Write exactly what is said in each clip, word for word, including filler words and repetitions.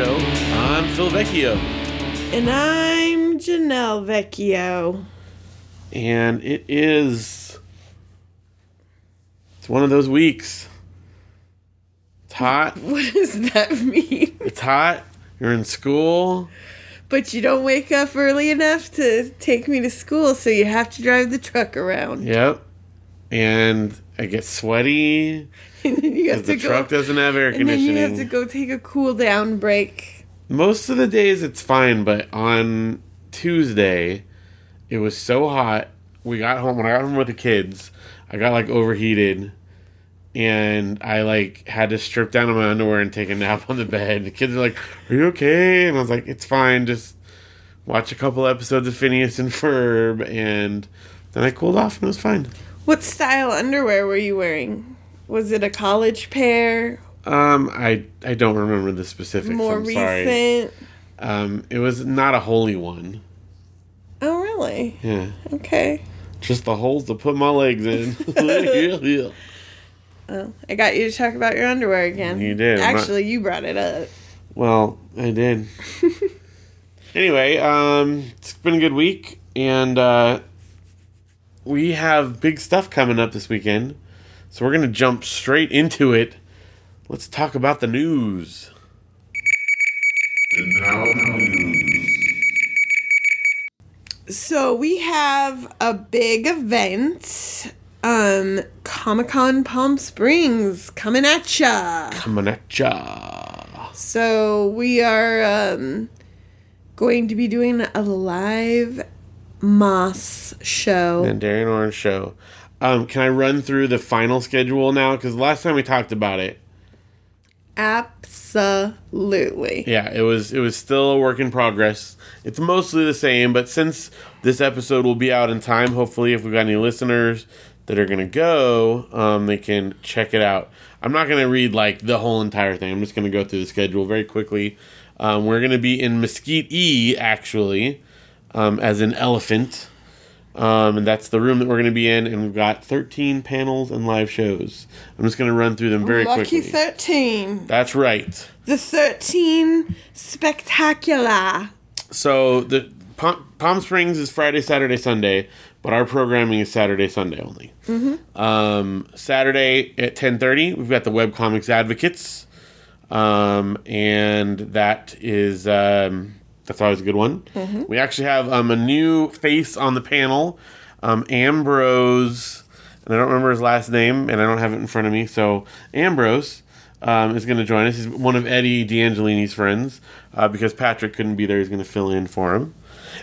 Show. I'm Phil Vecchio. And I'm Janelle Vecchio. And it is... It's one of those weeks. It's hot. What does that mean? It's hot. You're in school. But you don't wake up early enough to take me to school, so you have to drive the truck around. Yep. And I get sweaty. And then you have to the go, truck doesn't have air conditioning. And then you have to go take a cool down break. Most of the days it's fine, but on Tuesday, it was so hot. We got home. When I got home with the kids, I got, like, overheated. And I, like, had to strip down to my underwear and take a nap on the bed. The kids were like, are you okay? And I was like, it's fine. Just watch a couple episodes of Phineas and Ferb. And then I cooled off and it was fine. What style underwear were you wearing? Was it a college pair? Um, I I don't remember the specifics. More I'm recent? Sorry. Um, it was not a holy one. Oh, really? Yeah. Okay. Just the holes to put my legs in. yeah, yeah. Well, I got you to talk about your underwear again. You did. Actually, not... you brought it up. Well, I did. Anyway, um, it's been a good week, and uh, we have big stuff coming up this weekend. So we're going to jump straight into it. Let's talk about the news. And now the news. So we have a big event. Um, Comic-Con Palm Springs coming at ya. Coming at ya. So we are um, going to be doing a live Moss show. Mandarian Orange Show. Um, can I run through the final schedule now? Because last time we talked about it. Absolutely. Yeah, it was it was still a work in progress. It's mostly the same, but since this episode will be out in time, hopefully if we've got any listeners that are going to go, um, they can check it out. I'm not going to read like the whole entire thing. I'm just going to go through the schedule very quickly. Um, we're going to be in Mesquite E, actually, um, as an elephant. Um, and that's the room that we're going to be in, and we've got thirteen panels and live shows. I'm just going to run through them very Lucky quickly. Lucky thirteen. That's right. The thirteen Spectacular. So the Palm, Palm Springs is Friday, Saturday, Sunday, but our programming is Saturday, Sunday only. Mm-hmm. Um, Saturday at ten thirty, we've got the Webcomics Advocates, um, and that is... Um, That's always a good one. Mm-hmm. We actually have um, a new face on the panel, um, Ambrose, and I don't remember his last name, and I don't have it in front of me. So Ambrose um, is going to join us. He's one of Eddie D'Angelini's friends uh, because Patrick couldn't be there. He's going to fill in for him.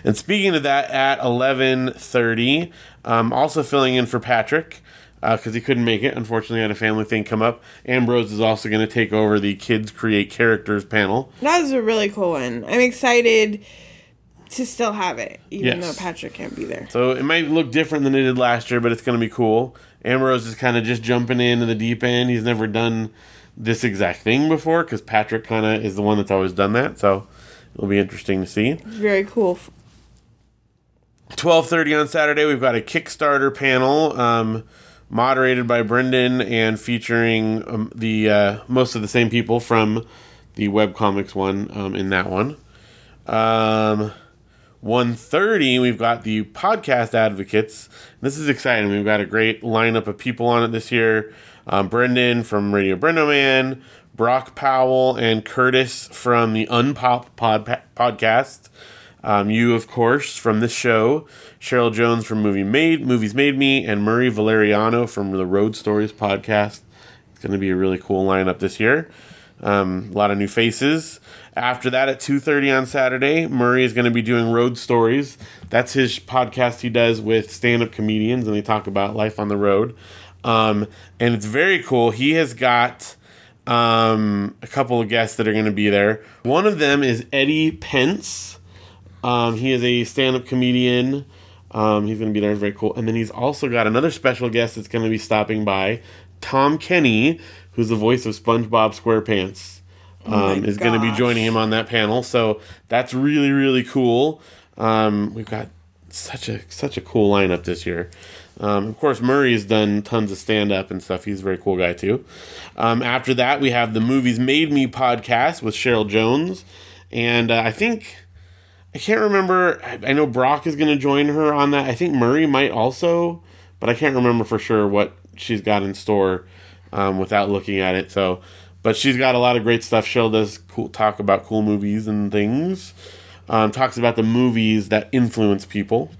And speaking of that, at eleven thirty, um, also filling in for Patrick because uh, he couldn't make it. Unfortunately, he had a family thing come up. Ambrose is also going to take over the Kids Create Characters panel. That was a really cool one. I'm excited to still have it, even yes. though Patrick can't be there. So it might look different than it did last year, but it's going to be cool. Ambrose is kind of just jumping into the deep end. He's never done this exact thing before because Patrick kind of is the one that's always done that. So it'll be interesting to see. Very cool. twelve thirty on Saturday, we've got a Kickstarter panel. Um... Moderated by Brendan and featuring um, the uh, most of the same people from the webcomics one um, in that one. Um, one thirty, we've got the Podcast Advocates. This is exciting. We've got a great lineup of people on it this year. Um, Brendan from Radio Brendoman, Brock Powell, and Curtis from the Unpop pod- podcast. Um, you, of course, from this show, Cheryl Jones from Movie Made, Movies Made Me, and Murray Valeriano from the Road Stories podcast. It's going to be a really cool lineup this year. Um, a lot of new faces. After that, at two thirty on Saturday, Murray is going to be doing Road Stories. That's his podcast he does with stand-up comedians, and they talk about life on the road. Um, and it's very cool. He has got um, a couple of guests that are going to be there. One of them is Eddie Pence. Um, he is a stand-up comedian. Um, he's going to be there. It's very cool. And then he's also got another special guest that's going to be stopping by. Tom Kenny, who's the voice of SpongeBob SquarePants, um, oh my gosh. Is going to be joining him on that panel. So that's really, really cool. Um, we've got such a such a cool lineup this year. Um, of course, Murray's done tons of stand-up and stuff. He's a very cool guy, too. Um, after that, we have the Movies Made Me podcast with Cheryl Jones. And uh, I think... I can't remember. I know Brock is going to join her on that. I think Murray might also, but I can't remember for sure what she's got in store um, without looking at it. So, but she's got a lot of great stuff. She'll does cool, talk about cool movies and things. Um, talks about the movies that influence people.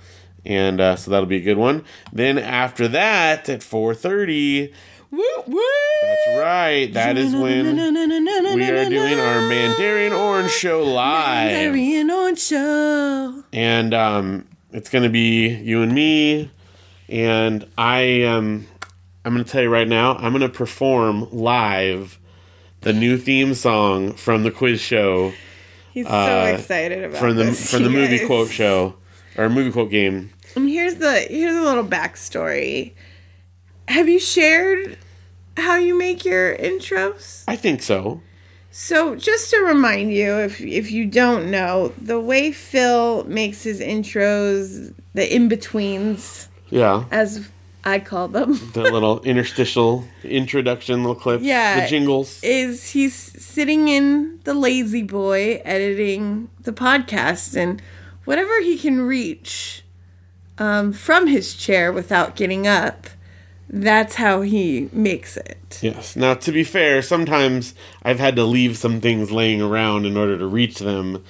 And uh, so that'll be a good one. Then after that, at four thirty... Whoop, whoop. That's right. That is when we are doing our Mandarian Orange Show live. Mandarian Orange Show. And um, it's going to be you and me. And I, um, I'm going to tell you right now, I'm going to perform live the new theme song from the quiz show. He's uh, so excited about from the this, from the guys. movie quote show or movie quote game. And here's the here's a little backstory. Have you shared how you make your intros? I think so. So just to remind you, if if you don't know, the way Phil makes his intros, the in-betweens, yeah, as I call them. The little interstitial introduction little clips, yeah, the jingles. Is he's sitting in the lazy boy editing the podcast, and whatever he can reach um, from his chair without getting up, that's how he makes it. Yes. Now, to be fair, sometimes I've had to leave some things laying around in order to reach them.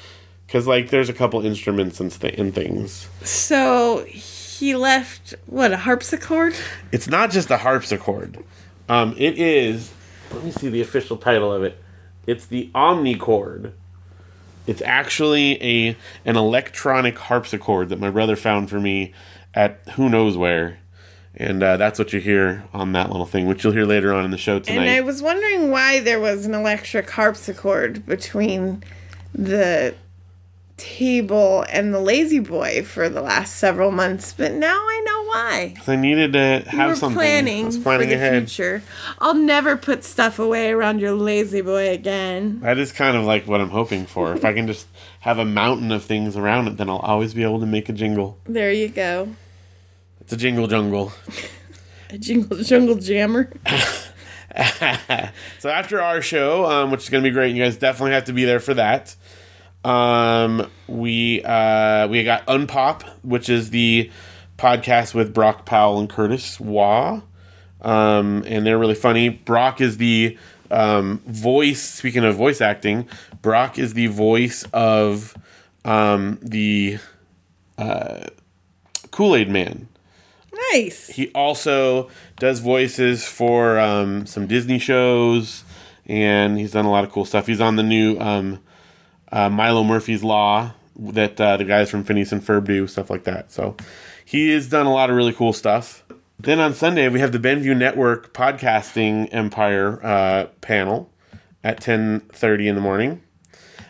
Because, like, there's a couple instruments and, th- and things. So, he left, what, a harpsichord? It's not just a harpsichord. Um, it is, let me see the official title of it. It's the omnichord. It's actually a an electronic harpsichord that my brother found for me at who knows where. And uh, that's what you hear on that little thing, which you'll hear later on in the show tonight. And I was wondering why there was an electric harpsichord between the table and the lazy boy for the last several months, but now I know why. Because I needed to have you were something. Planning I was planning for the ahead. Future. I'll never put stuff away around your lazy boy again. That is kind of like what I'm hoping for. If I can just have a mountain of things around it, then I'll always be able to make a jingle. There you go. It's a jingle jungle. A jingle jungle jammer. So after our show, um, which is going to be great, you guys definitely have to be there for that. Um, we uh, we got Unpop, which is the podcast with Brock Powell and Curtis Waugh. Um, and they're really funny. Brock is the um, voice, speaking of voice acting, Brock is the voice of um, the uh, Kool-Aid Man. Nice. He also does voices for um, some Disney shows, and he's done a lot of cool stuff. He's on the new um, uh, Milo Murphy's Law that uh, the guys from Phineas and Ferb do, stuff like that. So he has done a lot of really cool stuff. Then on Sunday, we have the Benview Network Podcasting Empire uh, panel at ten thirty in the morning.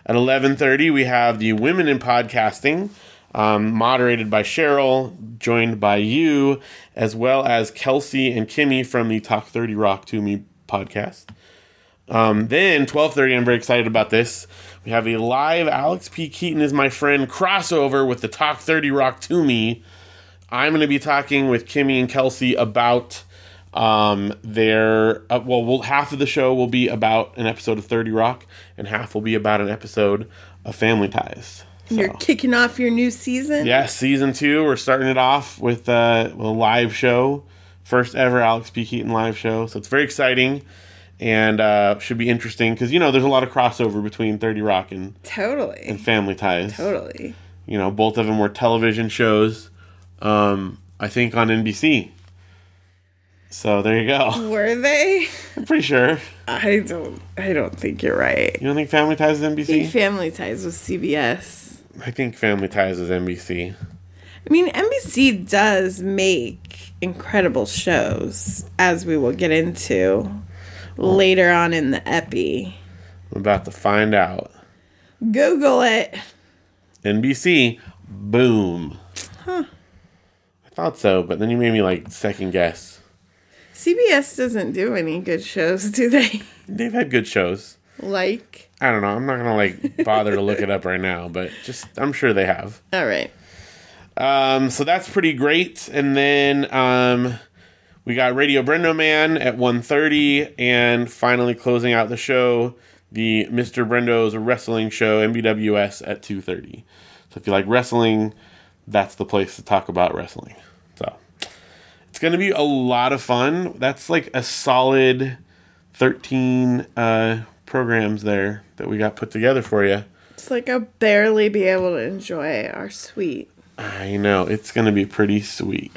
At eleven thirty, we have the Women in Podcasting, Um, moderated by Cheryl, joined by you, as well as Kelsey and Kimmy from the Talk thirty Rock To Me podcast. Um, then, twelve thirty, I'm very excited about this. We have a live Alex P. Keaton Is My Friend crossover with the Talk thirty Rock To Me. I'm going to be talking with Kimmy and Kelsey about um, their... Uh, well, well, half of the show will be about an episode of thirty Rock, and half will be about an episode of Family Ties. So. You're kicking off your new season? Yes, yeah, season two. We're starting it off with, uh, with a live show. First ever Alex P. Keaton live show. So it's very exciting and uh, should be interesting because, you know, there's a lot of crossover between thirty Rock and, totally. and Family Ties. Totally. You know, both of them were television shows, um, I think, on N B C. So there you go. Were they? I'm pretty sure. I don't I don't think you're right. You don't think Family Ties is N B C? I think Family Ties was C B S. I think Family Ties is N B C. I mean, N B C does make incredible shows, as we will get into later on in the epi. I'm about to find out. Google it. N B C, boom. Huh. I thought so, but then you made me, like, second guess. C B S doesn't do any good shows, do they? They've had good shows. Like? I don't know. I'm not going to, like, bother to look it up right now, but just, I'm sure they have. All right. Um, so that's pretty great. And then um, we got Radio Brendoman at one thirty, and finally closing out the show, the Mister Brendo's Wrestling Show, M B W S, at two thirty. So if you like wrestling, that's the place to talk about wrestling. So it's going to be a lot of fun. That's like a solid thirteen uh, programs there that we got put together for you. It's like I'll barely be able to enjoy our suite. I know. It's going to be pretty sweet.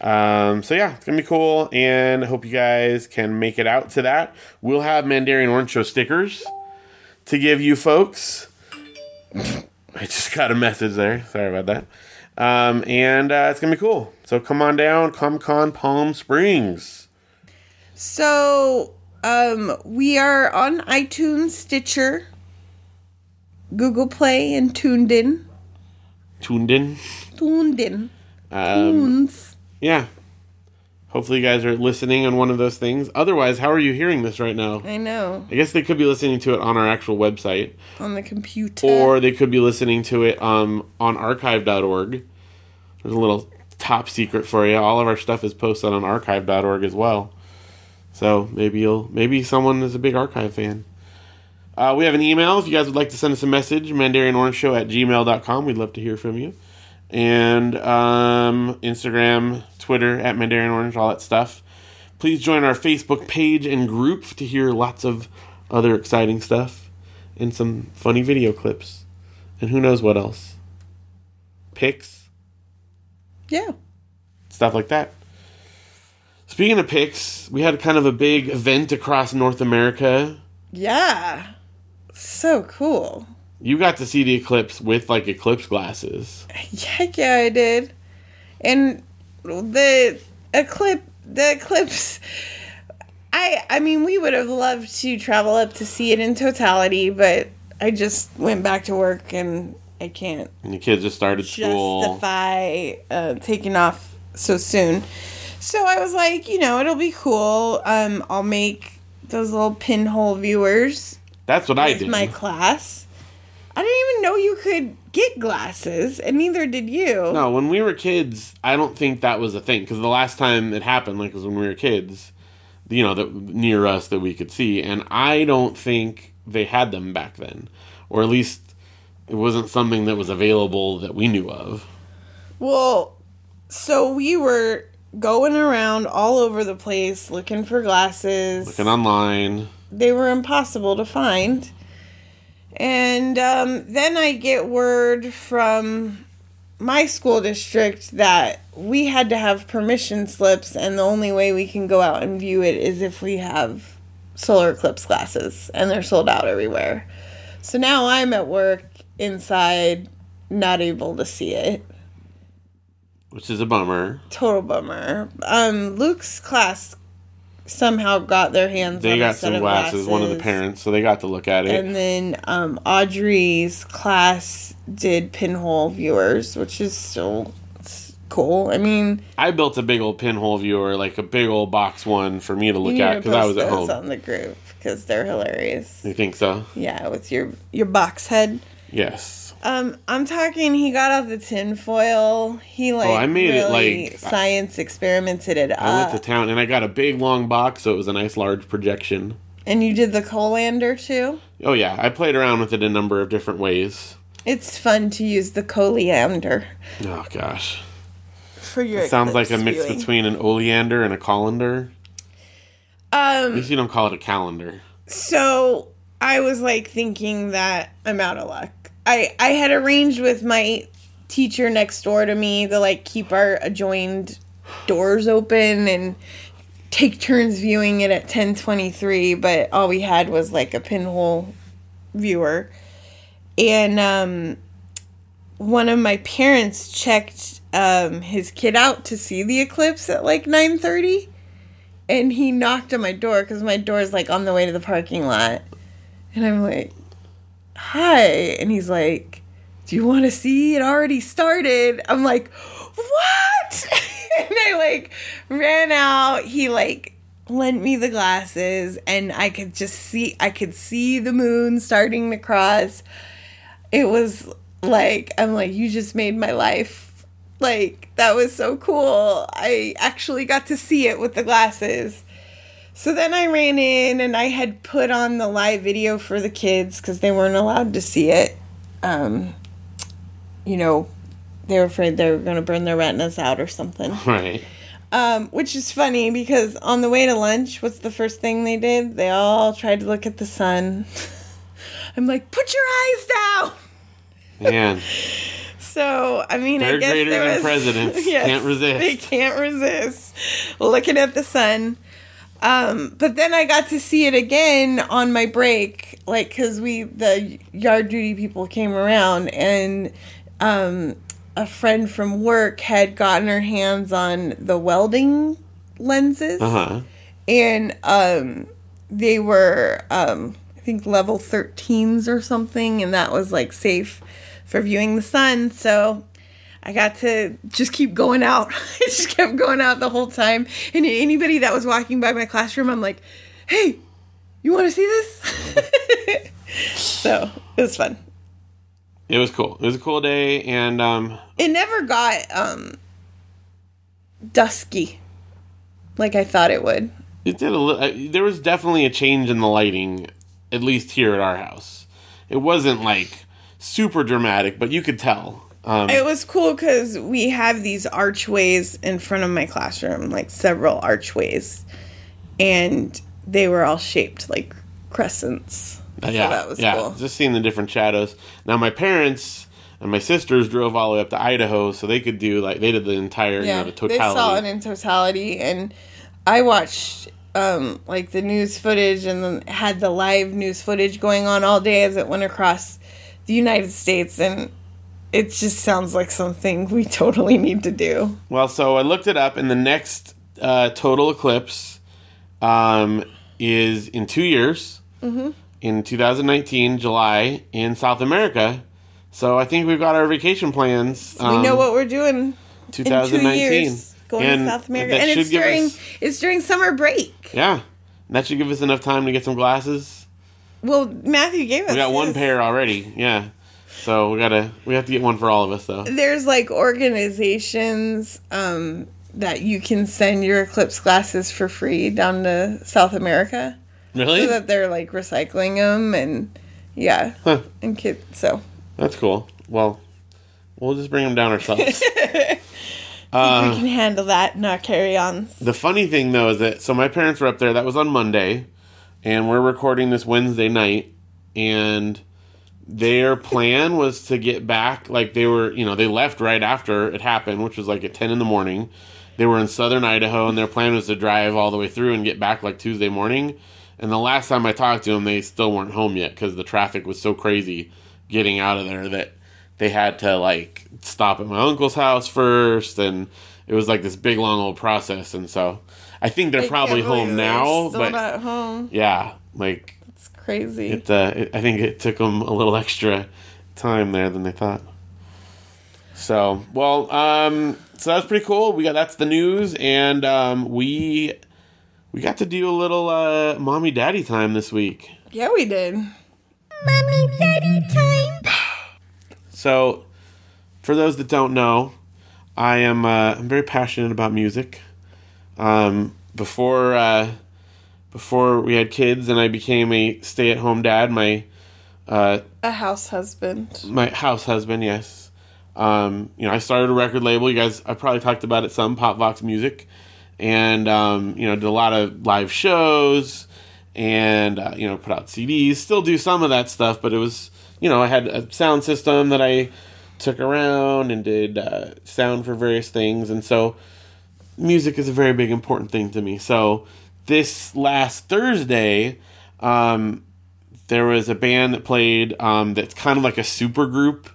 um, so, yeah, it's going to be cool. And I hope you guys can make it out to that. We'll have Mandarian Orange Show stickers to give you folks. I just got a message there. Sorry about that. Um, and uh, it's going to be cool. So, come on down. Comic-Con Palm Springs. So, um, we are on iTunes, Stitcher, Google Play, and Tuned In. Tuned in. Tuned in. Um, yeah. Hopefully you guys are listening on one of those things. Otherwise, how are you hearing this right now? I know. I guess they could be listening to it on our actual website. On the computer. Or they could be listening to it um, on archive dot org. There's a little top secret for you. All of our stuff is posted on archive dot org as well. So maybe you'll maybe someone is a big archive fan. Uh, we have an email. If you guys would like to send us a message, mandarinorangeshow at gmail dot com. We'd love to hear from you. And um, Instagram, Twitter, at mandarinorange, all that stuff. Please join our Facebook page and group to hear lots of other exciting stuff and some funny video clips. And who knows what else. Pics. Yeah. Stuff like that. Speaking of pics, we had kind of a big event across North America. Yeah. So cool. You got to see the eclipse with, like, eclipse glasses. Yeah, yeah, I did. And the eclipse, the eclipse, I I mean, we would have loved to travel up to see it in totality, but I just went back to work, and I can't. And the kids just started school. Justify uh, taking off so soon. So I was like, you know, it'll be cool. Um, I'll make those little pinhole viewers. That's what I did. My class. I didn't even know you could get glasses, and neither did you. No, when we were kids, I don't think that was a thing, because the last time it happened, like, was when we were kids, you know, that near us that we could see, and I don't think they had them back then, or at least it wasn't something that was available that we knew of. Well, so we were going around all over the place looking for glasses. Looking online. They were impossible to find. And um, then I get word from my school district that we had to have permission slips, and the only way we can go out and view it is if we have solar eclipse glasses, and they're sold out everywhere. So now I'm at work inside, not able to see it. Which is a bummer. Total bummer. Um, Luke's class somehow got their hands they on a set of glasses. They got some glasses, one of the parents, so they got to look at it. And then um, Audrey's class did pinhole viewers, which is still cool. I mean... I built a big old pinhole viewer, like a big old box one for me to look at, because I was at home. On the group, because they're hilarious. You think so? Yeah, with your, your box head. Yes. Um, I'm talking, he got out the tin foil. He, like, oh, I made really it, like, science experimented it I up. I went to town, and I got a big, long box, so it was a nice, large projection. And you did the colander, too? Oh, yeah. I played around with it a number of different ways. It's fun to use the colander. Oh, gosh. For your It sounds like a mix viewing. Between an oleander and a colander. Um, At least you don't call it a calendar. So, I was, like, thinking that I'm out of luck. I, I had arranged with my teacher next door to me to, like, keep our adjoined doors open and take turns viewing it at ten twenty-three, but all we had was, like, a pinhole viewer. And um, one of my parents checked um, his kid out to see the eclipse at, like, nine thirty, and he knocked on my door because my door is, like, on the way to the parking lot. And I'm like... hi. And he's like, do you want to see it already started? I'm like, what? And I like ran out. He like lent me the glasses, and I could just see I could see the moon starting to cross. It was like, I'm like, you just made my life. Like, that was so cool. I actually got to see it with the glasses. So then I ran in and I had put on the live video for the kids because they weren't allowed to see it. Um, you know, they were afraid they were going to burn their retinas out or something. Right. Um, which is funny because on the way to lunch, what's the first thing they did? They all tried to look at the sun. I'm like, put your eyes down! Man. So, I mean, Third I guess Third graders there was, and presidents yes, can't resist. They can't resist looking at the sun. Um, but then I got to see it again on my break, like, because we, the yard duty people came around, and um, a friend from work had gotten her hands on the welding lenses, uh-huh. and um, they were, um, I think, level thirteens or something, and that was, like, safe for viewing the sun, so... I got to just keep going out. I just kept going out the whole time. And anybody that was walking by my classroom, I'm like, hey, you want to see this? So it was fun. It was cool. It was a cool day. And um, it never got um, dusky like I thought it would. It did a li- There was definitely a change in the lighting, at least here at our house. It wasn't like super dramatic, but you could tell. Um, it was cool because we have these archways in front of my classroom, like several archways, and they were all shaped like crescents. Uh, yeah, so that was yeah. cool. Just seeing the different shadows. Now my parents and my sisters drove all the way up to Idaho, so they could do like they did the entire yeah, you know, the totality. They saw it in totality, and I watched um, like the news footage and then had the live news footage going on all day as it went across the United States and. It just sounds like something we totally need to do. Well, so I looked it up, and the next uh, total eclipse um, is in two years, mm-hmm. in two thousand nineteen, July, in South America. So I think we've got our vacation plans. Um, we know what we're doing twenty nineteen. In two years, going and to South America. And it's during, us, it's during summer break. Yeah. And that should give us enough time to get some glasses. Well, Matthew gave us We got his. one pair already, yeah. So we gotta we have to get one for all of us though. There's like organizations um, that you can send your eclipse glasses for free down to South America. Really? So that they're like recycling them and yeah, huh. and kids. So that's cool. Well, we'll just bring them down ourselves. uh, we can handle that in our carry-ons. The funny thing though is that so my parents were up there. That was on Monday, and we're recording this Wednesday night, and. Their plan was to get back, like they were, you know, they left right after it happened, which was like at ten in the morning. They were in southern Idaho, and their plan was to drive all the way through and get back like Tuesday morning. And the last time I talked to them, they still weren't home yet because the traffic was so crazy getting out of there that they had to like stop at my uncle's house first. And it was like this big, long, old process. And so I think they're I probably home now. Still but not home. Yeah, like... Crazy. It, uh, it, I think it took them a little extra time there than they thought. So, well, um, so that was pretty cool. We got that's the news, and um, we we got to do a little uh, mommy daddy time this week. Yeah, we did. Mommy daddy time. So, for those that don't know, I am uh, I'm very passionate about music. Um, before. Uh, Before we had kids and I became a stay-at-home dad, my... Uh, a house husband. My house husband, yes. Um, you know, I started a record label. You guys, I probably talked about it some, Pop Vox Music. And, um, you know, did a lot of live shows and, uh, you know, put out C Ds. Still do some of that stuff, but it was... You know, I had a sound system that I took around and did uh, sound for various things. And so music is a very big, important thing to me. So... This last Thursday, um, there was a band that played um, that's kind of like a super group.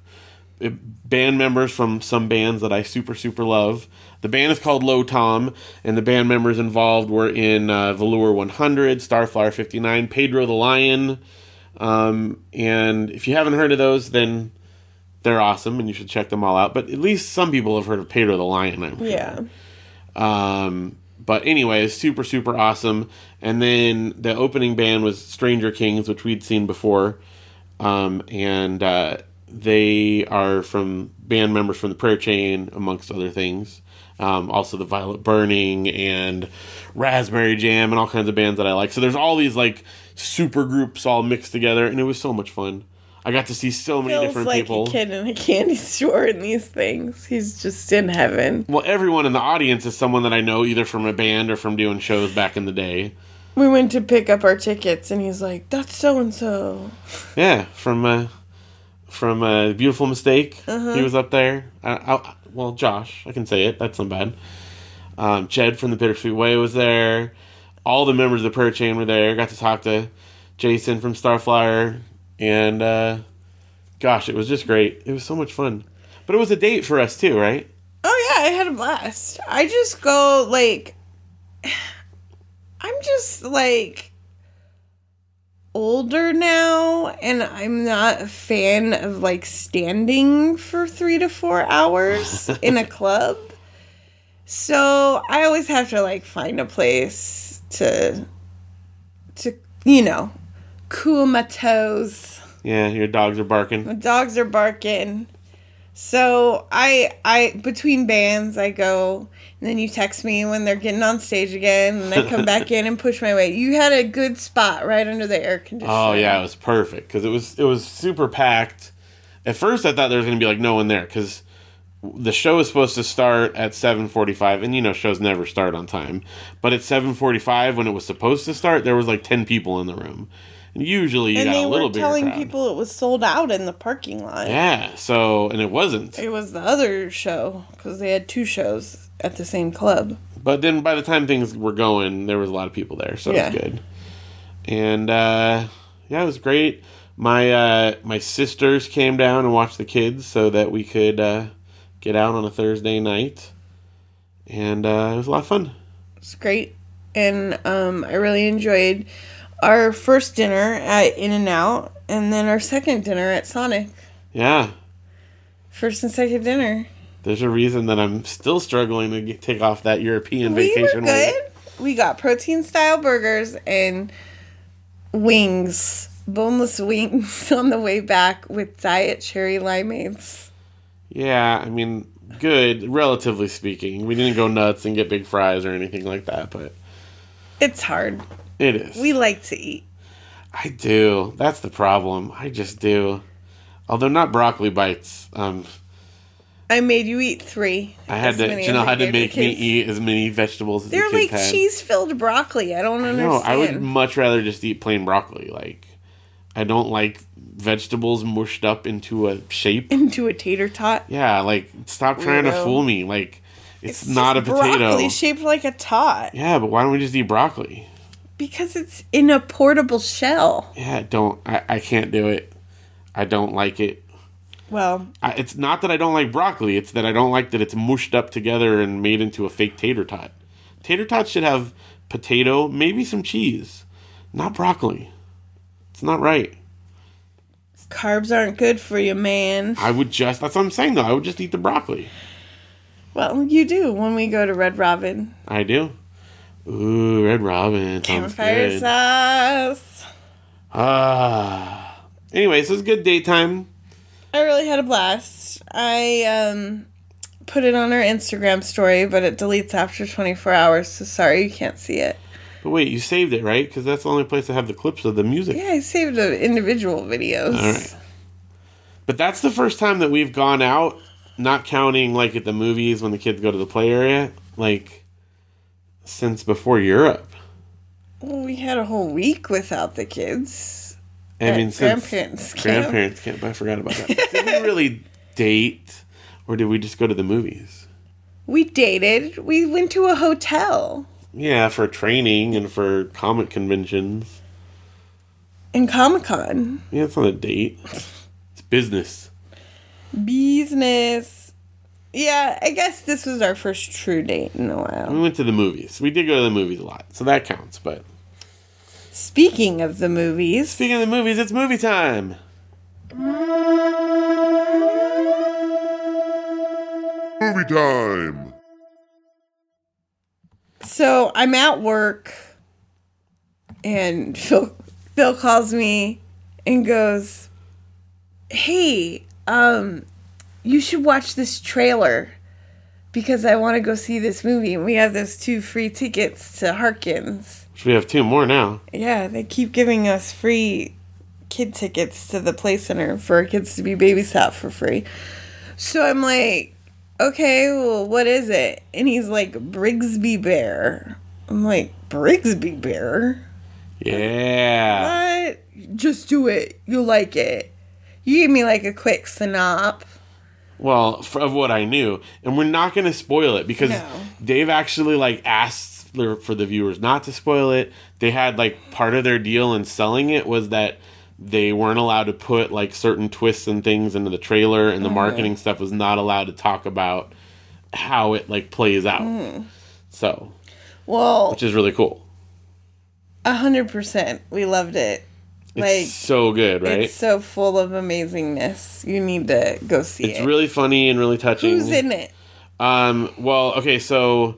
It, band members from some bands that I super, super love. The band is called Low Tom, and the band members involved were in uh, Velour one hundred, Starflower fifty-nine, Pedro the Lion. Um, and if you haven't heard of those, then they're awesome, and you should check them all out. But at least some people have heard of Pedro the Lion, I'm sure. Yeah. Um... But anyway, it's super, super awesome. And then the opening band was Stranger Kings, which we'd seen before. Um, and uh, They are from band members from the Prayer Chain, amongst other things. Um, also the Violet Burning and Raspberry Jam and all kinds of bands that I like. So there's all these like super groups all mixed together, and it was so much fun. I got to see so many Feels different like people. Feels like a kid in a candy store in these things. He's just in heaven. Well, everyone in the audience is someone that I know either from a band or from doing shows back in the day. We went to pick up our tickets, and he's like, "That's so and so." Yeah, from uh, from a uh, Beautiful Mistake. Uh-huh. He was up there. I, I, well, Josh, I can say it. That's not bad. Um, Jed from the Bittersweet Way was there. All the members of the Prayer Chain were there. Got to talk to Jason from Starflyer. And, uh, gosh, it was just great. It was so much fun. But it was a date for us, too, right? Oh, yeah, I had a blast. I just go, like, I'm just, like, older now, and I'm not a fan of, like, standing for three to four hours in a club. So I always have to, like, find a place to, to, you know... cool my toes. Yeah, your dogs are barking. My dogs are barking. So I, I between bands, I go, and then you text me when they're getting on stage again, and I come back in and push my way. You had a good spot right under the air conditioner. Oh yeah, it was perfect because it was it was super packed. At first, I thought there was gonna be like no one there because the show is supposed to start at seven forty-five, and you know shows never start on time. But at seven forty-five, when it was supposed to start, there was like ten people in the room. Usually you and got a little bit. And they were telling people it was sold out in the parking lot. Yeah, so, and it wasn't. It was the other show, because they had two shows at the same club. But then by the time things were going, there was a lot of people there, so yeah. It was good. And, uh, yeah, it was great. My, uh, my sisters came down and watched the kids so that we could uh, get out on a Thursday night. And uh, it was a lot of fun. It was great. And um, I really enjoyed... our first dinner at In-N-Out, and then our second dinner at Sonic. Yeah. First and second dinner. There's a reason that I'm still struggling to get, take off that European we vacation were good. Week. We got protein-style burgers and wings, boneless wings on the way back with diet cherry limeades. Yeah, I mean, good, relatively speaking. We didn't go nuts and get big fries or anything like that, but... it's hard. It is. We like to eat. I do. That's the problem. I just do. Although not broccoli bites. Um, I made you eat three. I had to. Janelle had to make me eat as many vegetables as the kids had. They're like cheese-filled broccoli. I don't understand. No, I would much rather just eat plain broccoli. Like, I don't like vegetables mushed up into a shape. Into a tater tot. Yeah. Like, stop trying to fool me. Like, it's, it's not a potato. Broccoli shaped like a tot. Yeah, but why don't we just eat broccoli? Because it's in a portable shell. Yeah, don't. I, I can't do it. I don't like it. Well. I, it's not that I don't like broccoli. It's that I don't like that it's mushed up together and made into a fake tater tot. Tater tots should have potato, maybe some cheese. Not broccoli. It's not right. Carbs aren't good for you, man. I would just. That's what I'm saying, though. I would just eat the broccoli. Well, you do when we go to Red Robin. I do. Ooh, Red Robin. Campfire sauce. Ah. Anyway, so it's good daytime. I really had a blast. I um, put it on our Instagram story, but it deletes after twenty-four hours, so sorry you can't see it. But wait, you saved it, right? Because that's the only place I have the clips of the music. Yeah, I saved the individual videos. All right. But that's the first time that we've gone out, not counting, like, at the movies when the kids go to the play area. Like... since before Europe. Well, we had a whole week without the kids. I mean, since grandparents camp. Grandparents camp. I forgot about that. Did we really date, or did we just go to the movies? We dated. We went to a hotel. Yeah, for training and for comic conventions. And Comic-Con. Yeah, it's not a date. It's business. Business. Yeah, I guess this was our first true date in a while. We went to the movies. We did go to the movies a lot, so that counts, but... Speaking of the movies... Speaking of the movies, it's movie time! Movie time! So, I'm at work, and Phil, Phil calls me and goes, "Hey, um, you should watch this trailer because I want to go see this movie. And we have those two free tickets to Harkins. We have two more now. Yeah, they keep giving us free kid tickets to the play center for our kids to be babysat for free. So I'm like, okay, well, what is it? And he's like, Brigsby Bear. I'm like, Brigsby Bear? Yeah. What? Just do it. You'll like it. You gave me like a quick synop. Well, of what I knew. And we're not going to spoil it because no. Dave actually like asked for the viewers not to spoil it. They had like part of their deal in selling it was that they weren't allowed to put like certain twists and things into the trailer, and the mm. marketing stuff was not allowed to talk about how it like plays out. Mm. So, well, which is really cool. A hundred percent, we loved it. It's like, so good, right? It's so full of amazingness. You need to go see it's it. It's really funny and really touching. Who's in it? Um. Well, okay. So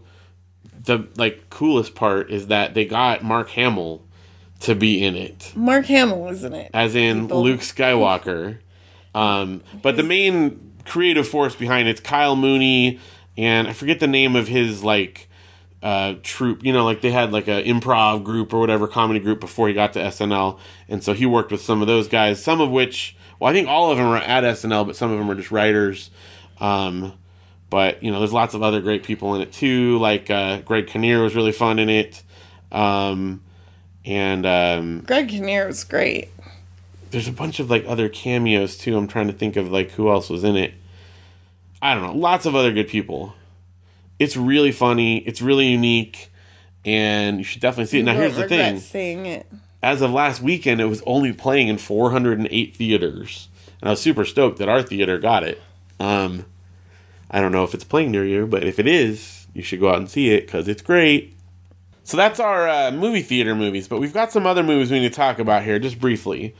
the like coolest part is that they got Mark Hamill to be in it. Mark Hamill, isn't it? As in People. Luke Skywalker. Um, but the main creative force behind it's Kyle Mooney, and I forget the name of his, like, uh, troupe. You know, like, they had, like, an improv group or whatever, comedy group before he got to S N L. And so he worked with some of those guys, some of which... Well, I think all of them are at S N L, but some of them are just writers. Um, but, you know, there's lots of other great people in it, too. Like, uh, Greg Kinnear was really fun in it. Um... And um, Greg Kinnear was great. There's a bunch of like other cameos too. I'm trying to think of like who else was in it. I don't know. Lots of other good people. It's really funny. It's really unique, and you should definitely see it. Now here's the thing: seeing it. As of last weekend, it was only playing in four hundred eight theaters, and I was super stoked that our theater got it. Um, I don't know if it's playing near you, but if it is, you should go out and see it because it's great. So that's our uh, movie theater movies, but we've got some other movies we need to talk about here, just briefly.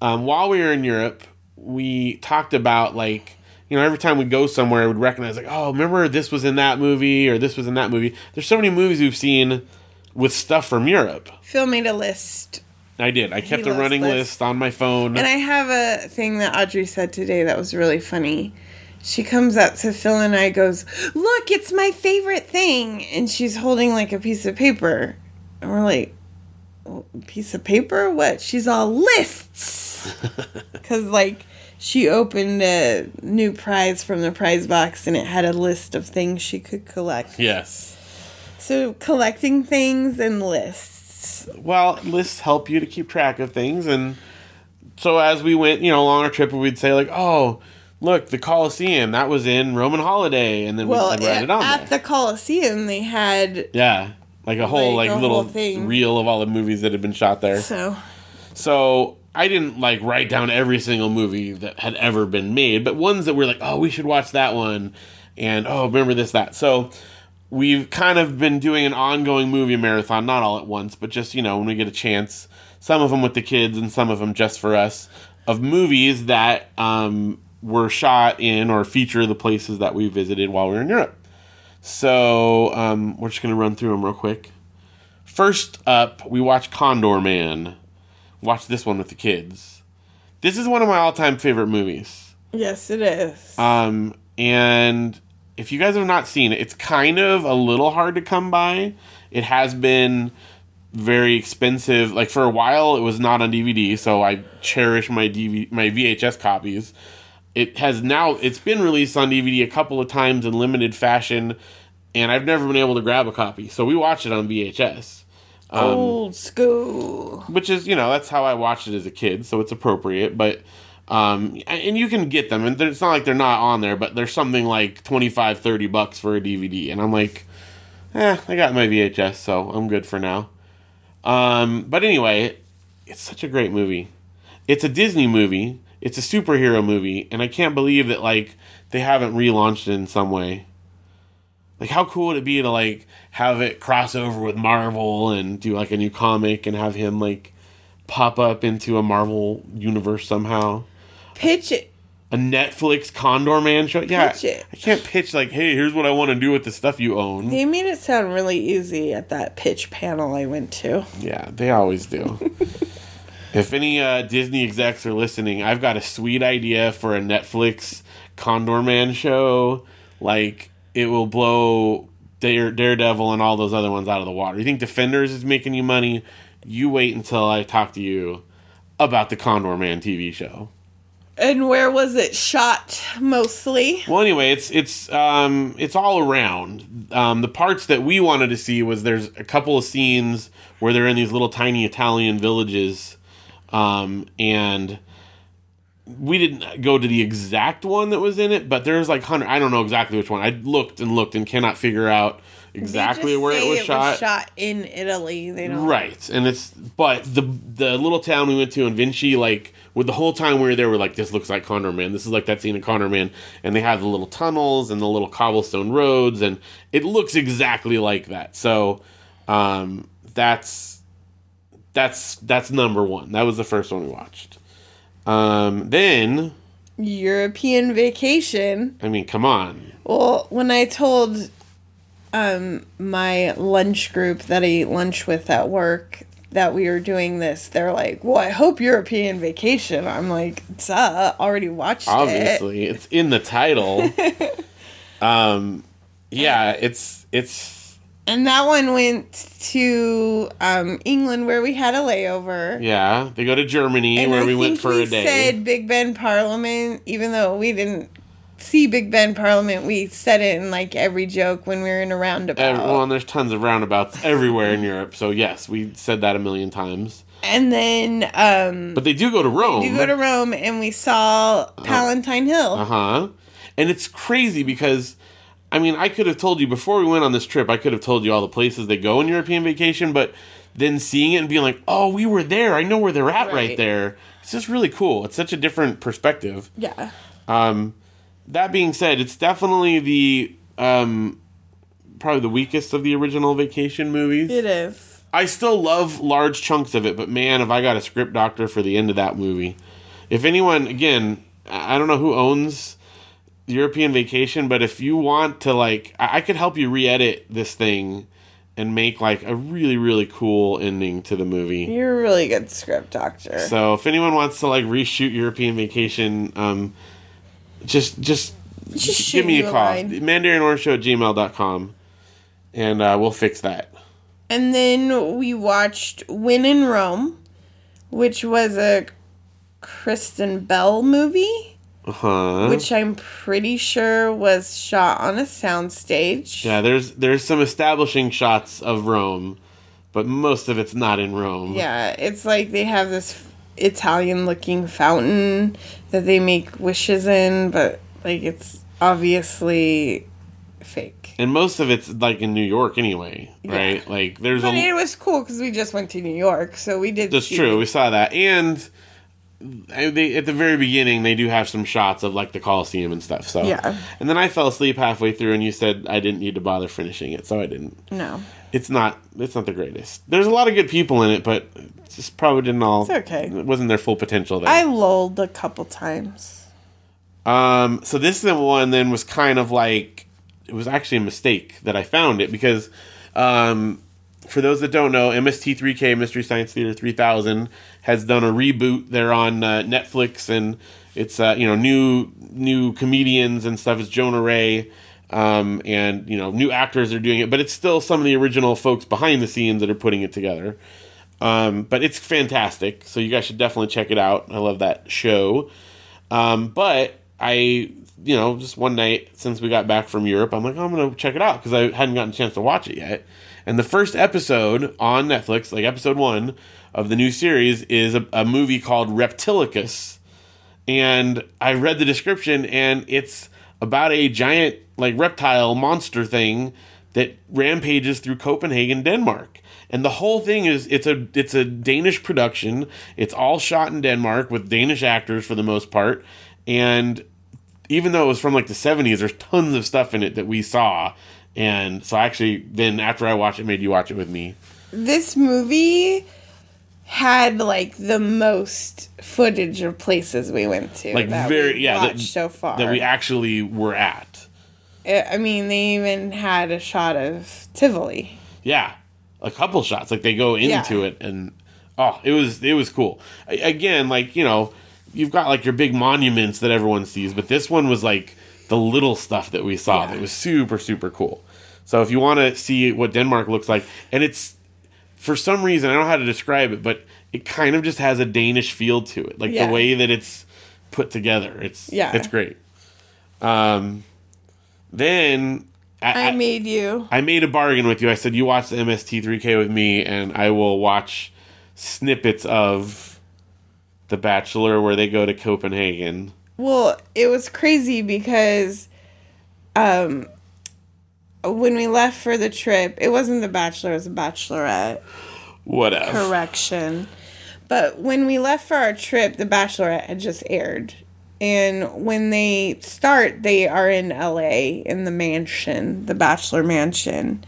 Um, while we were in Europe, we talked about, like, you know, every time we go somewhere, I would recognize, like, oh, remember this was in that movie, or this was in that movie. There's so many movies we've seen with stuff from Europe. Phil made a list. I did. I kept a running list. list on my phone. And I have a thing that Audrey said today that was really funny. She comes up to Phil and I goes, look, it's my favorite thing. And she's holding, like, a piece of paper. And we're like, well, piece of paper? What? She's all lists. Because, like, she opened a new prize from the prize box, and it had a list of things she could collect. Yes. So collecting things and lists. Well, lists help you to keep track of things. And so as we went, you know, along our trip, we'd say, like, oh... Look, the Coliseum, that was in Roman Holiday, and then well, we read it on at there. The Coliseum, they had... Yeah, like a whole like, like a little whole reel of all the movies that had been shot there. So so I didn't like write down every single movie that had ever been made, but ones that were like, oh, we should watch that one, and oh, remember this, that. So we've kind of been doing an ongoing movie marathon, not all at once, but just, you know, when we get a chance, some of them with the kids and some of them just for us, of movies that... um. were shot in or feature the places that we visited while we were in Europe. So um, we're just going to run through them real quick. First up, we watched Condorman. Watched this one with the kids. This is one of my all-time favorite movies. Yes, it is. Um, and if you guys have not seen it, it's kind of a little hard to come by. It has been very expensive. Like for a while, it was not on D V D, so I cherish my D V- my V H S copies. It has now, it's been released on D V D a couple of times in limited fashion, and I've never been able to grab a copy. So we watched it on V H S. Um, Old school. Which is, you know, that's how I watched it as a kid, so it's appropriate. But, um, and you can get them, and it's not like they're not on there, but there's something like twenty-five, thirty bucks for a D V D. And I'm like, eh, I got my V H S, so I'm good for now. Um, but anyway, it's such a great movie. It's a Disney movie. It's a superhero movie, and I can't believe that, like, they haven't relaunched it in some way. Like, how cool would it be to, like, have it cross over with Marvel and do, like, a new comic and have him, like, pop up into a Marvel universe somehow? Pitch it. A Netflix Condorman show? Yeah. Pitch it. I can't pitch, like, hey, here's what I want to do with the stuff you own. They made it sound really easy at that pitch panel I went to. Yeah, they always do. If any uh, Disney execs are listening, I've got a sweet idea for a Netflix Condorman show. Like, it will blow Dare, Daredevil and all those other ones out of the water. You think Defenders is making you money? You wait until I talk to you about the Condorman T V show. And where was it shot mostly? Well, anyway, it's it's um, it's all around. Um, the parts that we wanted to see was there's a couple of scenes where they're in these little tiny Italian villages, um, and we didn't go to the exact one that was in it, but there's like hundred. I don't know exactly which one. I looked and looked and cannot figure out exactly where it was it shot. Was shot in Italy, they don't. Right, and it's but the the little town we went to in Vinci, like. With the whole time we were there, we're like, this looks like Condorman. This is like that scene in Condorman. And they have the little tunnels and the little cobblestone roads. And it looks exactly like that. So um, that's that's that's number one. That was the first one we watched. Um, then... European Vacation. I mean, come on. Well, when I told um, my lunch group that I eat lunch with at work... that we were doing this, they're like, well, I hope European Vacation. I'm like, duh, already watched Obviously, it. Obviously, it's in the title. um, yeah, it's... it's. And that one went to um, England where we had a layover. Yeah, they go to Germany and where I we went for a day. Said Big Ben Parliament, even though we didn't see Big Ben Parliament, we said it in like every joke when we were in a roundabout. Every, well, and there's tons of roundabouts everywhere in Europe, so yes, we said that a million times. And then, um... But they do go to Rome. They do go to Rome, and we saw Palatine Hill. Uh-huh. And it's crazy because, I mean, I could have told you, before we went on this trip, I could have told you all the places they go in European Vacation, but then seeing it and being like, oh, we were there, I know where they're at right, right there. It's just really cool. It's such a different perspective. Yeah. Um... That being said, it's definitely the, um, probably the weakest of the original Vacation movies. It is. I still love large chunks of it, but man, have I got a script doctor for the end of that movie. If anyone, again, I don't know who owns European Vacation, but if you want to, like, I, I could help you re-edit this thing and make, like, a really, really cool ending to the movie. You're a really good script doctor. So if anyone wants to, like, reshoot European Vacation, um... Just, just, just give me a call. Mandarian Orange Show at gmail dot com. And uh, we'll fix that. And then we watched When in Rome, which was a Kristen Bell movie. Uh-huh. Which I'm pretty sure was shot on a soundstage. Yeah, there's there's some establishing shots of Rome, but most of it's not in Rome. Yeah, it's like they have this Italian-looking fountain that they make wishes in, but, like, it's obviously fake. And most of it's, like, in New York anyway, right? Yeah. Like, there's but a... But it was cool, because we just went to New York, so we did That's see... true, we saw that. And they, at the very beginning, they do have some shots of, like, the Coliseum and stuff, so... Yeah. And then I fell asleep halfway through, and you said I didn't need to bother finishing it, so I didn't. No. It's not It's not the greatest. There's a lot of good people in it, but it just probably didn't all... It's okay. It wasn't their full potential there. I lulled a couple times. Um, so this one then was kind of like... It was actually a mistake that I found it, because um, for those that don't know, M S T three K, Mystery Science Theater three thousand, has done a reboot. They're on uh, Netflix, and it's uh, you know new new comedians and stuff. It's Jonah Ray. Um, and, you know, new actors are doing it, but it's still some of the original folks behind the scenes that are putting it together. Um, but it's fantastic, so you guys should definitely check it out. I love that show. Um, but I, you know, just one night since we got back from Europe, I'm like, oh, I'm going to check it out because I hadn't gotten a chance to watch it yet. And the first episode on Netflix, like episode one of the new series, is a, a movie called Reptilicus. And I read the description, and it's about a giant, like, reptile monster thing that rampages through Copenhagen, Denmark. And the whole thing is, it's a it's a Danish production. It's all shot in Denmark with Danish actors for the most part. And even though it was from, like, the seventies, there's tons of stuff in it that we saw. And so, actually, then after I watched it, made you watch it with me. This movie had, like, the most footage of places we went to. Like, that very, yeah, that, so far. That we actually were at. I mean, they even had a shot of Tivoli. Yeah, a couple shots. Like, they go into yeah. it, and Oh, it was it was cool. I, again, like, you know, you've got like your big monuments that everyone sees, but this one was like the little stuff that we saw yeah. that was super, super cool. So if you want to see what Denmark looks like, and it's, for some reason, I don't know how to describe it, but it kind of just has a Danish feel to it. Like yeah. the way that it's put together. It's yeah. it's great. Um, then... I, I made you. I made a bargain with you. I said, you watch the M S T three K with me, and I will watch snippets of The Bachelor where they go to Copenhagen. Well, it was crazy because... um. When we left for the trip, it wasn't The Bachelor, it was The Bachelorette. Whatever. Correction. But when we left for our trip, The Bachelorette had just aired. And when they start, they are in L A in the mansion, the Bachelor mansion,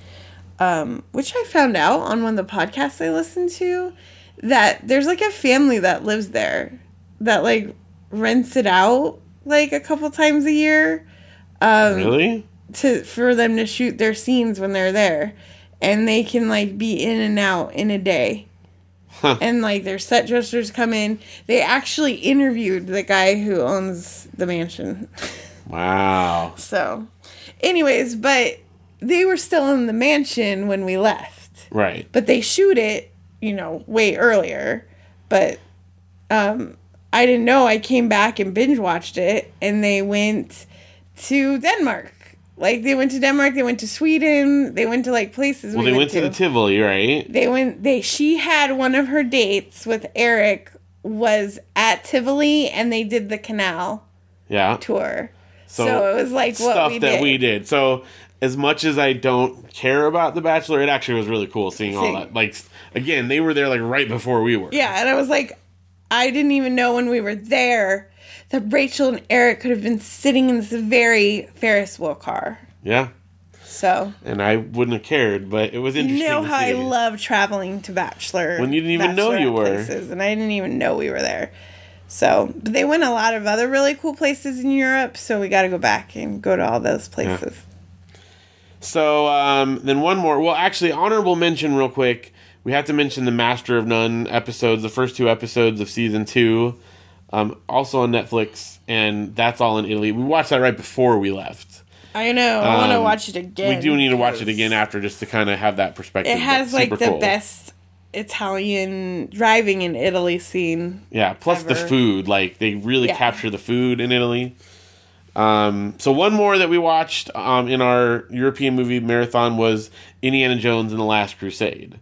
um, which I found out on one of the podcasts I listened to, that there's like a family that lives there that like rents it out like a couple times a year. Um, really? To for them to shoot their scenes when they're there, and they can like be in and out in a day, huh. and like their set dressers come in. They actually interviewed the guy who owns the mansion. Wow. So, anyways, but they were still in the mansion when we left, right? But they shoot it, you know, way earlier. But um, I didn't know. I came back and binge watched it, and they went to Denmark. Like, they went to Denmark, they went to Sweden, they went to, like, places. Well, we they went to. to the Tivoli, right? They went, they, she had one of her dates with Eric was at Tivoli, and they did the canal yeah. tour. So, so it was, like, what stuff we that did. we did. So, as much as I don't care about The Bachelor, it actually was really cool seeing all that. Like, again, they were there, like, right before we were. Yeah, and I was like, I didn't even know when we were there that Rachel and Eric could have been sitting in this very Ferris wheel car. Yeah. So. And I wouldn't have cared, but it was interesting. You know how I love traveling to Bachelor. When you didn't even know you were. Places, and I didn't even know we were there. So, but they went a lot of other really cool places in Europe, so we got to go back and go to all those places. Yeah. So, um, then one more. Well, actually, honorable mention real quick. We have to mention the Master of None episodes, the first two episodes of season two. Um, also on Netflix, and that's all in Italy. We watched that right before we left. I know. I um, want to watch it again. We do need to watch it again after, just to kind of have that perspective. It has like the cool. best Italian driving in Italy scene. Yeah. Plus ever. the food. Like they really yeah. capture the food in Italy. Um, so one more that we watched um, in our European movie marathon was Indiana Jones and the Last Crusade.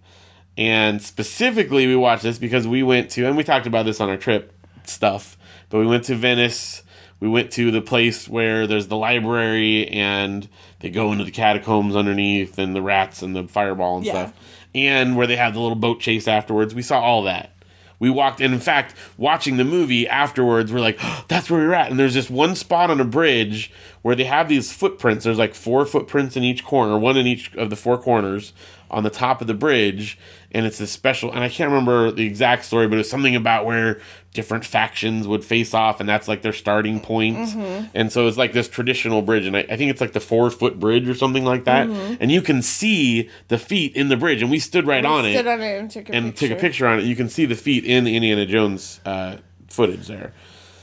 And specifically, we watched this because we went to, and we talked about this on our trip. Stuff, but we went to Venice. We went to the place where there's the library, and they go into the catacombs underneath, and the rats and the fireball and yeah. stuff, and where they have the little boat chase afterwards. We saw all that. We walked, and in fact, watching the movie afterwards, we're like, oh, "That's where we were at." And there's this one spot on a bridge where they have these footprints. There's like four footprints in each corner, one in each of the four corners on the top of the bridge. And it's this special, and I can't remember the exact story, but it was something about where different factions would face off, and that's like their starting point. Mm-hmm. And so it's like this traditional bridge, and I, I think it's like the four-foot bridge or something like that. Mm-hmm. And you can see the feet in the bridge, and we stood right we on, stood it on it and, took a, and took a picture on it. You can see the feet in the Indiana Jones uh, footage there.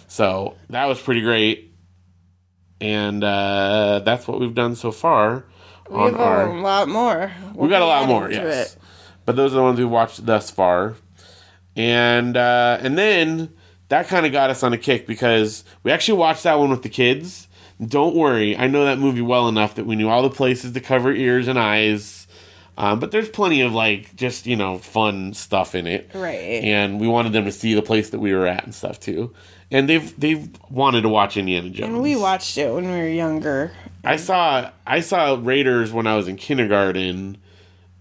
So that was pretty great. And uh, that's what we've done so far. We on have our, a lot more. We'll we've got a lot more, yes. It. But those are the ones we watched thus far. And uh, and then that kind of got us on a kick because we actually watched that one with the kids. Don't worry. I know that movie well enough that we knew all the places to cover ears and eyes. Um, but there's plenty of, like, just, you know, fun stuff in it. Right. And we wanted them to see the place that we were at and stuff, too. And they've they've wanted to watch Indiana Jones. And we watched it when we were younger. I saw I saw Raiders when I was in kindergarten.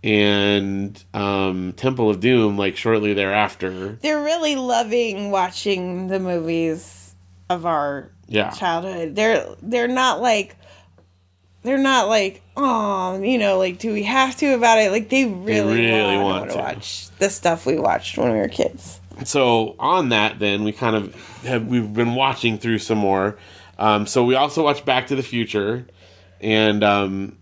And um, Temple of Doom, like, shortly thereafter. They're really loving watching the movies of our yeah. childhood. They're they're not like they're not like oh you know like do we have to about it like they really, they really want, want to watch the stuff we watched when we were kids. So on that, then we kind of have we've been watching through some more. Um, so we also watched Back to the Future, and um,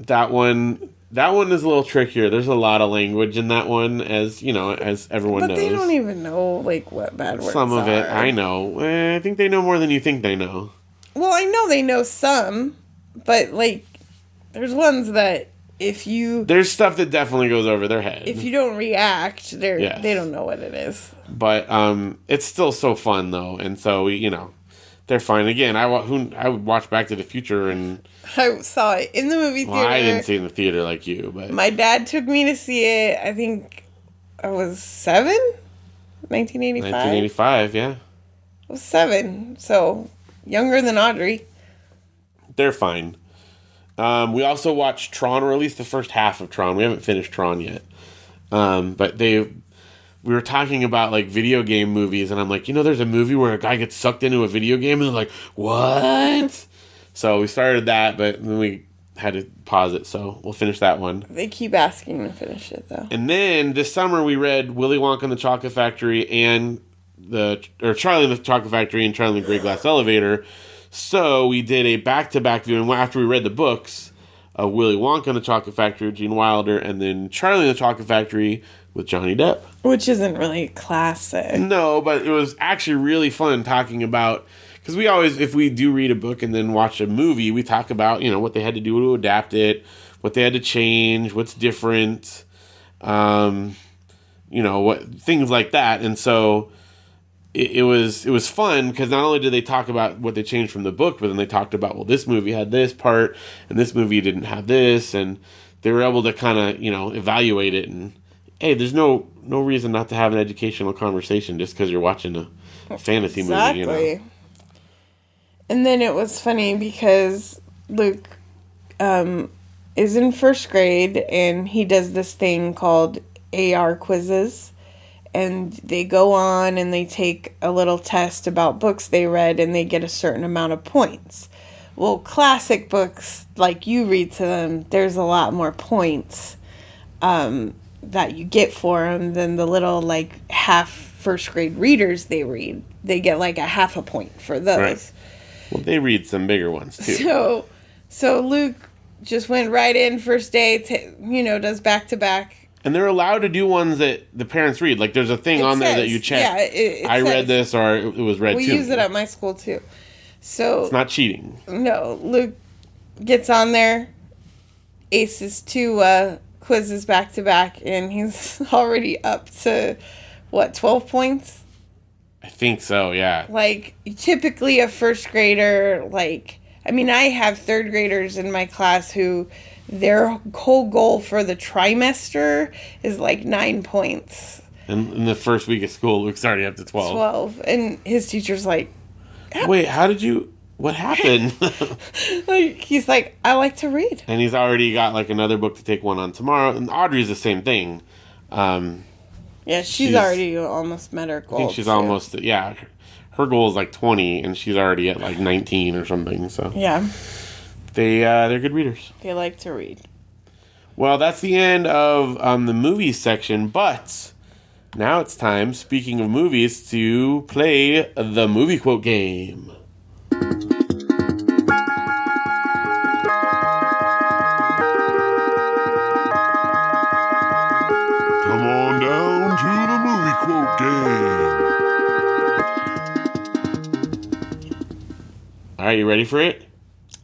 that one. That one is a little trickier. There's a lot of language in that one, as you know, as everyone but knows. But they don't even know like what bad words are. Some of it, I know. Eh, I think they know more than you think they know. Well, I know they know some, but like, there's ones that if you there's stuff that definitely goes over their head. If you don't react, they yes. they don't know what it is. But um, it's still so fun though, and so you know. They're fine. Again, I, who, I would watch Back to the Future and... I saw it in the movie theater. Well, I didn't see it in the theater like you, but... My dad took me to see it, I think I was seven? nineteen eighty-five? nineteen eighty-five, yeah. I was seven, so younger than Audrey. They're fine. Um, we also watched TRON, or at least the first half of TRON. We haven't finished TRON yet. Um, but they... We were talking about, like, video game movies, and I'm like, you know, there's a movie where a guy gets sucked into a video game, and they're like, what? So we started that, but then we had to pause it, so we'll finish that one. They keep asking to finish it, though. And then this summer we read Willy Wonka and the Chocolate Factory and the... Or Charlie and the Chocolate Factory and Charlie and the Great Glass Elevator. So we did a back-to-back viewing after we read the books of Willy Wonka and the Chocolate Factory, Gene Wilder, and then Charlie and the Chocolate Factory... with Johnny Depp. Which isn't really classic. No, but it was actually really fun talking about... Because we always, if we do read a book and then watch a movie, we talk about, you know, what they had to do to adapt it, what they had to change, what's different, um, you know, what things like that. And so it, it was it was fun because not only did they talk about what they changed from the book, but then they talked about, well, this movie had this part, and this movie didn't have this, and they were able to kind of, you know, evaluate it and... Hey, there's no no reason not to have an educational conversation just because you're watching a fantasy exactly. movie, you know. And then it was funny because Luke um, is in first grade and he does this thing called A R quizzes. And they go on and they take a little test about books they read and they get a certain amount of points. Well, classic books, like you read to them, there's a lot more points. Um... that you get for them than the little, like, half first grade readers they read. They get, like, a half a point for those. Right. Well, they read some bigger ones, too. So, so Luke just went right in first day, to, you know, does back-to-back. And they're allowed to do ones that the parents read. Like, there's a thing it on says, there that you check. Yeah, it, it I says, read this, or it was read, we too. We use it at my school, too. So... It's not cheating. No. Luke gets on there, aces to, uh... quizzes back to back, and he's already up to what, twelve points? I think so, yeah. Like, typically a first grader, like, I mean, I have third graders in my class who their whole goal for the trimester is like nine points. And in the first week of school, Luke's already up to twelve. twelve. And his teacher's like, ah. Wait, how did you. What happened? Like, he's like, I like to read. And he's already got, like, another book to take one on tomorrow. And Audrey's the same thing. Um, yeah, she's, she's already almost met her goal. I think she's too. almost, yeah. Her goal is, like, twenty, and she's already at, like, nineteen or something. So yeah. They, uh, they're good readers. They like to read. Well, that's the end of um, the movies section, but now it's time, speaking of movies, to play the movie quote game. All right, you ready for it?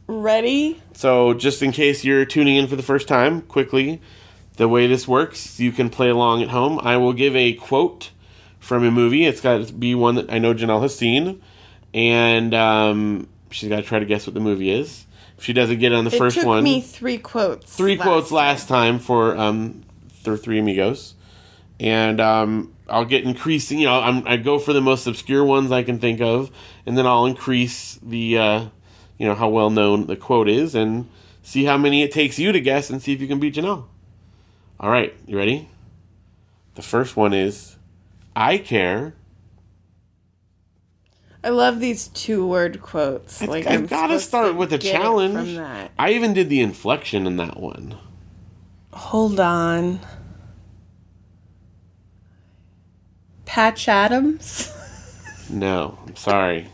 Ready. So just in case you're tuning in for the first time, quickly, the way this works, you can play along at home. I will give a quote from a movie. It's got to be one that I know Janelle has seen. And um, she's got to try to guess what the movie is. If she doesn't get it on the it first one... It took me three quotes. Three last quotes last time, time for um, the Three Amigos. And um, I'll get increasing, you know, I'm, I go for the most obscure ones I can think of, and then I'll increase the, uh, you know, how well known the quote is, and see how many it takes you to guess, and see if you can beat Janelle. All right, you ready? The first one is, I care. I love these two-word quotes. I've, like I've got to start with a challenge. From that. I even did the inflection in that one. Hold on. Patch Adams? No, I'm sorry.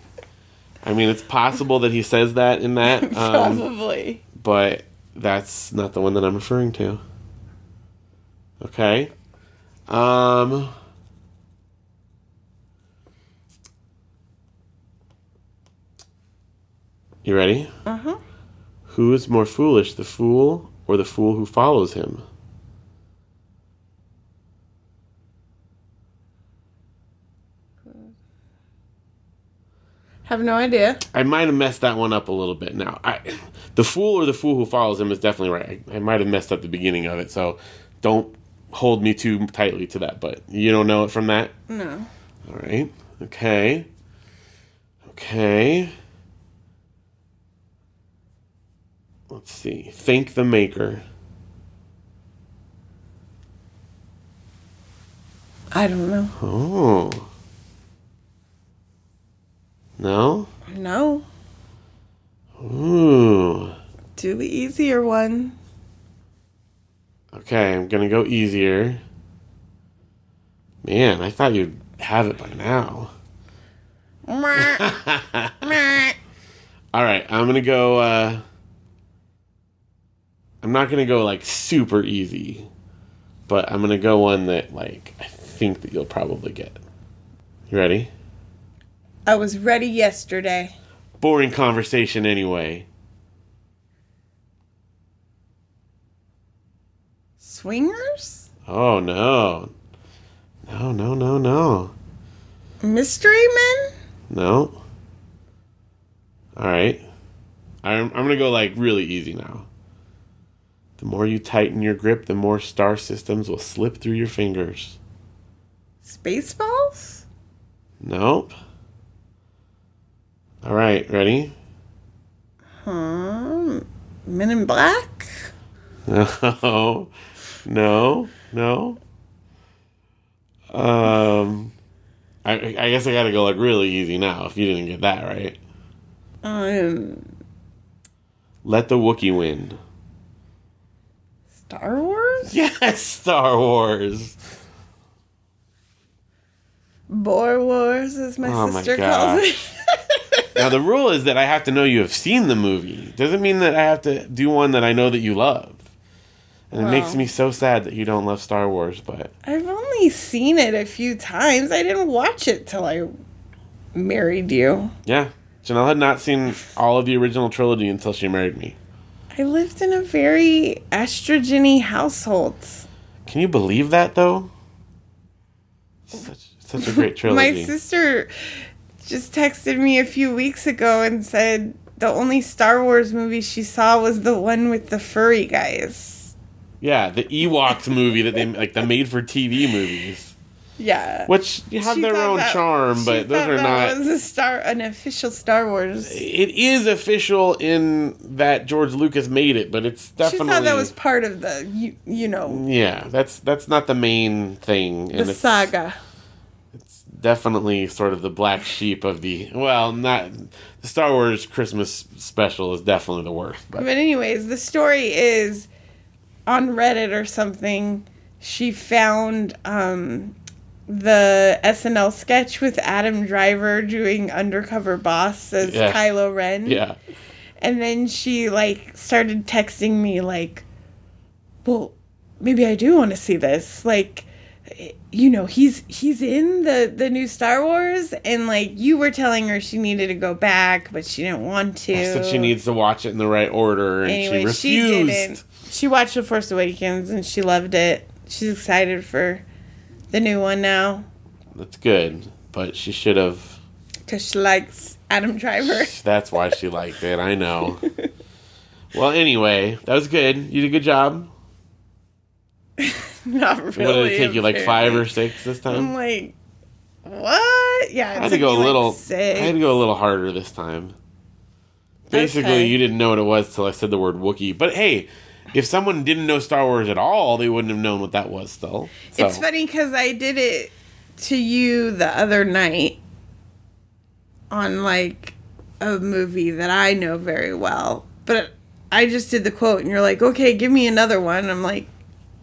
I mean, it's possible that he says that in that. Um, Probably. But That's not the one that I'm referring to. Okay. Um... You ready? Uh-huh. Who is more foolish, the fool or the fool who follows him? Have no idea. I might have messed that one up a little bit. Now, I, the fool or the fool who follows him is definitely right. I, I might have messed up the beginning of it, so don't hold me too tightly to that. But you don't know it from that? No. All right. Okay. Okay. Let's see. Thank the Maker. I don't know. Oh. No? No. Ooh. Do the easier one. Okay, I'm going to go easier. Man, I thought you'd have it by now. All right, I'm going to go... Uh, I'm not going to go, like, super easy, but I'm going to go one that, like, I think that you'll probably get. You ready? I was ready yesterday. Boring conversation anyway. Swingers? Oh, no. No, no, no, no. Mystery Men? No. All right. I'm, I'm going to go, like, really easy now. The more you tighten your grip, the more star systems will slip through your fingers. Spaceballs? Nope. All right, ready? Hmm. Men in Black? No. No. No. Um. I, I guess I gotta go like really easy now if you didn't get that right. Um. Let the Wookiee win. Star Wars? Yes, Star Wars. Boar Wars, as my oh sister my calls it. Now, the rule is that I have to know you have seen the movie. Doesn't mean that I have to do one that I know that you love. And well, it makes me so sad that you don't love Star Wars, but... I've only seen it a few times. I didn't watch it till I married you. Yeah. Janelle had not seen all of the original trilogy until she married me. I lived in a very estrogen-y household. Can you believe that, though? Such, such a great trilogy. My sister just texted me a few weeks ago and said the only Star Wars movie she saw was the one with the furry guys. Yeah, the Ewoks movie that they like, the made-for-T V movies. Yeah, which have she their own that, charm, but those are not. It was a star, an official Star Wars. It is official in that George Lucas made it, but it's definitely. She thought that was part of the, you, you know. Yeah, that's that's not the main thing. The and it's, saga. It's definitely sort of the black sheep of the well, not the Star Wars Christmas special is definitely the worst. But, but anyways, the story is on Reddit or something. She found. Um, The S N L sketch with Adam Driver doing undercover boss as yeah. Kylo Ren. Yeah. And then she, like, started texting me, like, well, maybe I do want to see this. Like, you know, he's he's in the, the new Star Wars. And, like, you were telling her she needed to go back, but she didn't want to. I said she needs to watch it in the right order, and anyway, she refused. She didn't. She watched The Force Awakens, and she loved it. She's excited for... the new one now. That's good, but she should have... Because she likes Adam Driver. That's why she liked it, I know. Well, anyway, that was good. You did a good job. Not really. What did it take you, like five or six this time? I'm like, what? Yeah, it I had to go a little. Like six. I had to go a little harder this time. Basically, okay. You didn't know what it was till I said the word Wookiee. But hey... if someone didn't know Star Wars at all, they wouldn't have known what that was still. So. It's funny because I did it to you the other night on, like, a movie that I know very well. But I just did the quote, and you're like, okay, give me another one. I'm like,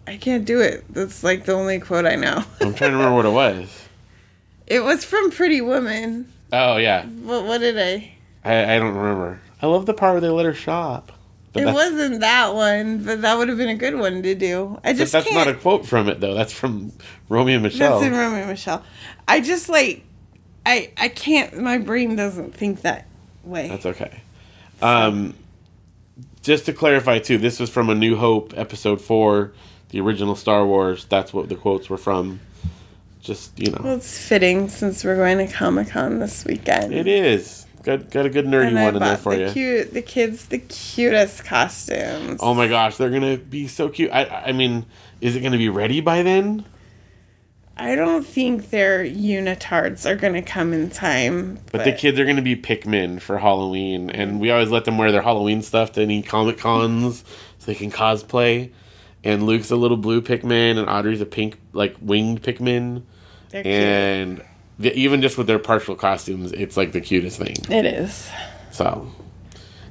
I can't do it. That's, like, the only quote I know. I'm trying to remember what it was. It was from Pretty Woman. Oh, yeah. But what did I? I, I don't remember. I love the part where they let her shop. But it wasn't that one, but that would have been a good one to do. I just but that's can't. Not a quote from it, though. That's from Romeo and Michelle. That's in Romeo and Michelle. I just, like, I I can't, my brain doesn't think that way. That's okay. So. Um, just to clarify, too, this was from A New Hope, Episode four, the original Star Wars. That's what the quotes were from. Just, you know. Well, it's fitting since we're going to Comic-Con this weekend. It is. Got, got a good nerdy and one in there for the you. Cute, the kids, the cutest costumes. Oh my gosh, they're going to be so cute. I, I mean, is it going to be ready by then? I don't think their unitards are going to come in time. But, but the kids are going to be Pikmin for Halloween. And we always let them wear their Halloween stuff to any Comic-Cons so they can cosplay. And Luke's a little blue Pikmin, and Audrey's a pink, like, winged Pikmin. They're cute. And... even just with their partial costumes, it's, like, the cutest thing. It is. So,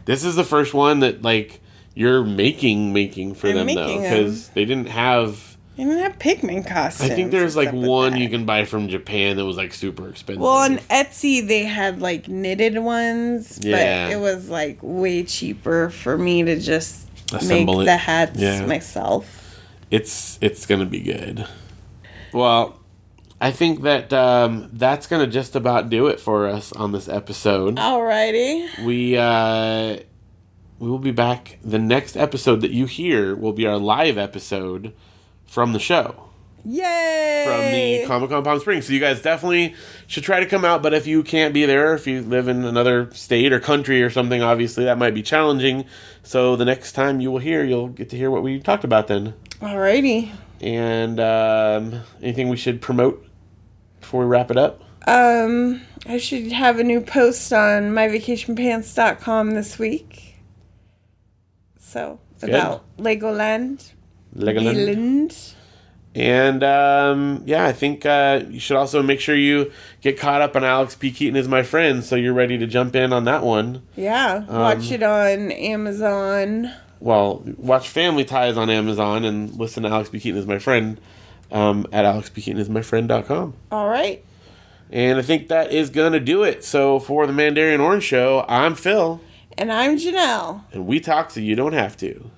this is the first one that, like, you're making, making for I'm them, making though. Because they didn't have... They didn't have Pikmin costumes. I think there's, like, one you can buy from Japan that was, like, super expensive. Well, on Etsy, they had, like, knitted ones. Yeah. But it was, like, way cheaper for me to just Assemble make it. the hats yeah. myself. It's, it's going to be good. Well... I think that um, that's going to just about do it for us on this episode. Alrighty. We, uh, we will be back. The next episode that you hear will be our live episode from the show. Yay! From the Comic-Con Palm Springs. So you guys definitely should try to come out, but if you can't be there, if you live in another state or country or something, obviously that might be challenging. So the next time you will hear, you'll get to hear what we talked about then. Alrighty. And um, anything we should promote before we wrap it up? Um, I should have a new post on my vacation pants dot com this week. So, Good. about Legoland. Legoland. Legoland. And, um, yeah, I think uh, you should also make sure you get caught up on Alex P. Keaton Is My Friend, so you're ready to jump in on that one. Yeah, um, watch it on Amazon. Well, watch Family Ties on Amazon and listen to Alex P. Keaton Is My Friend. Um, at alex p keaton is my friend dot com. All right. And I think that is going to do it. So for the Mandarian Orange Show, I'm Phil. And I'm Janelle. And we talk so you don't have to.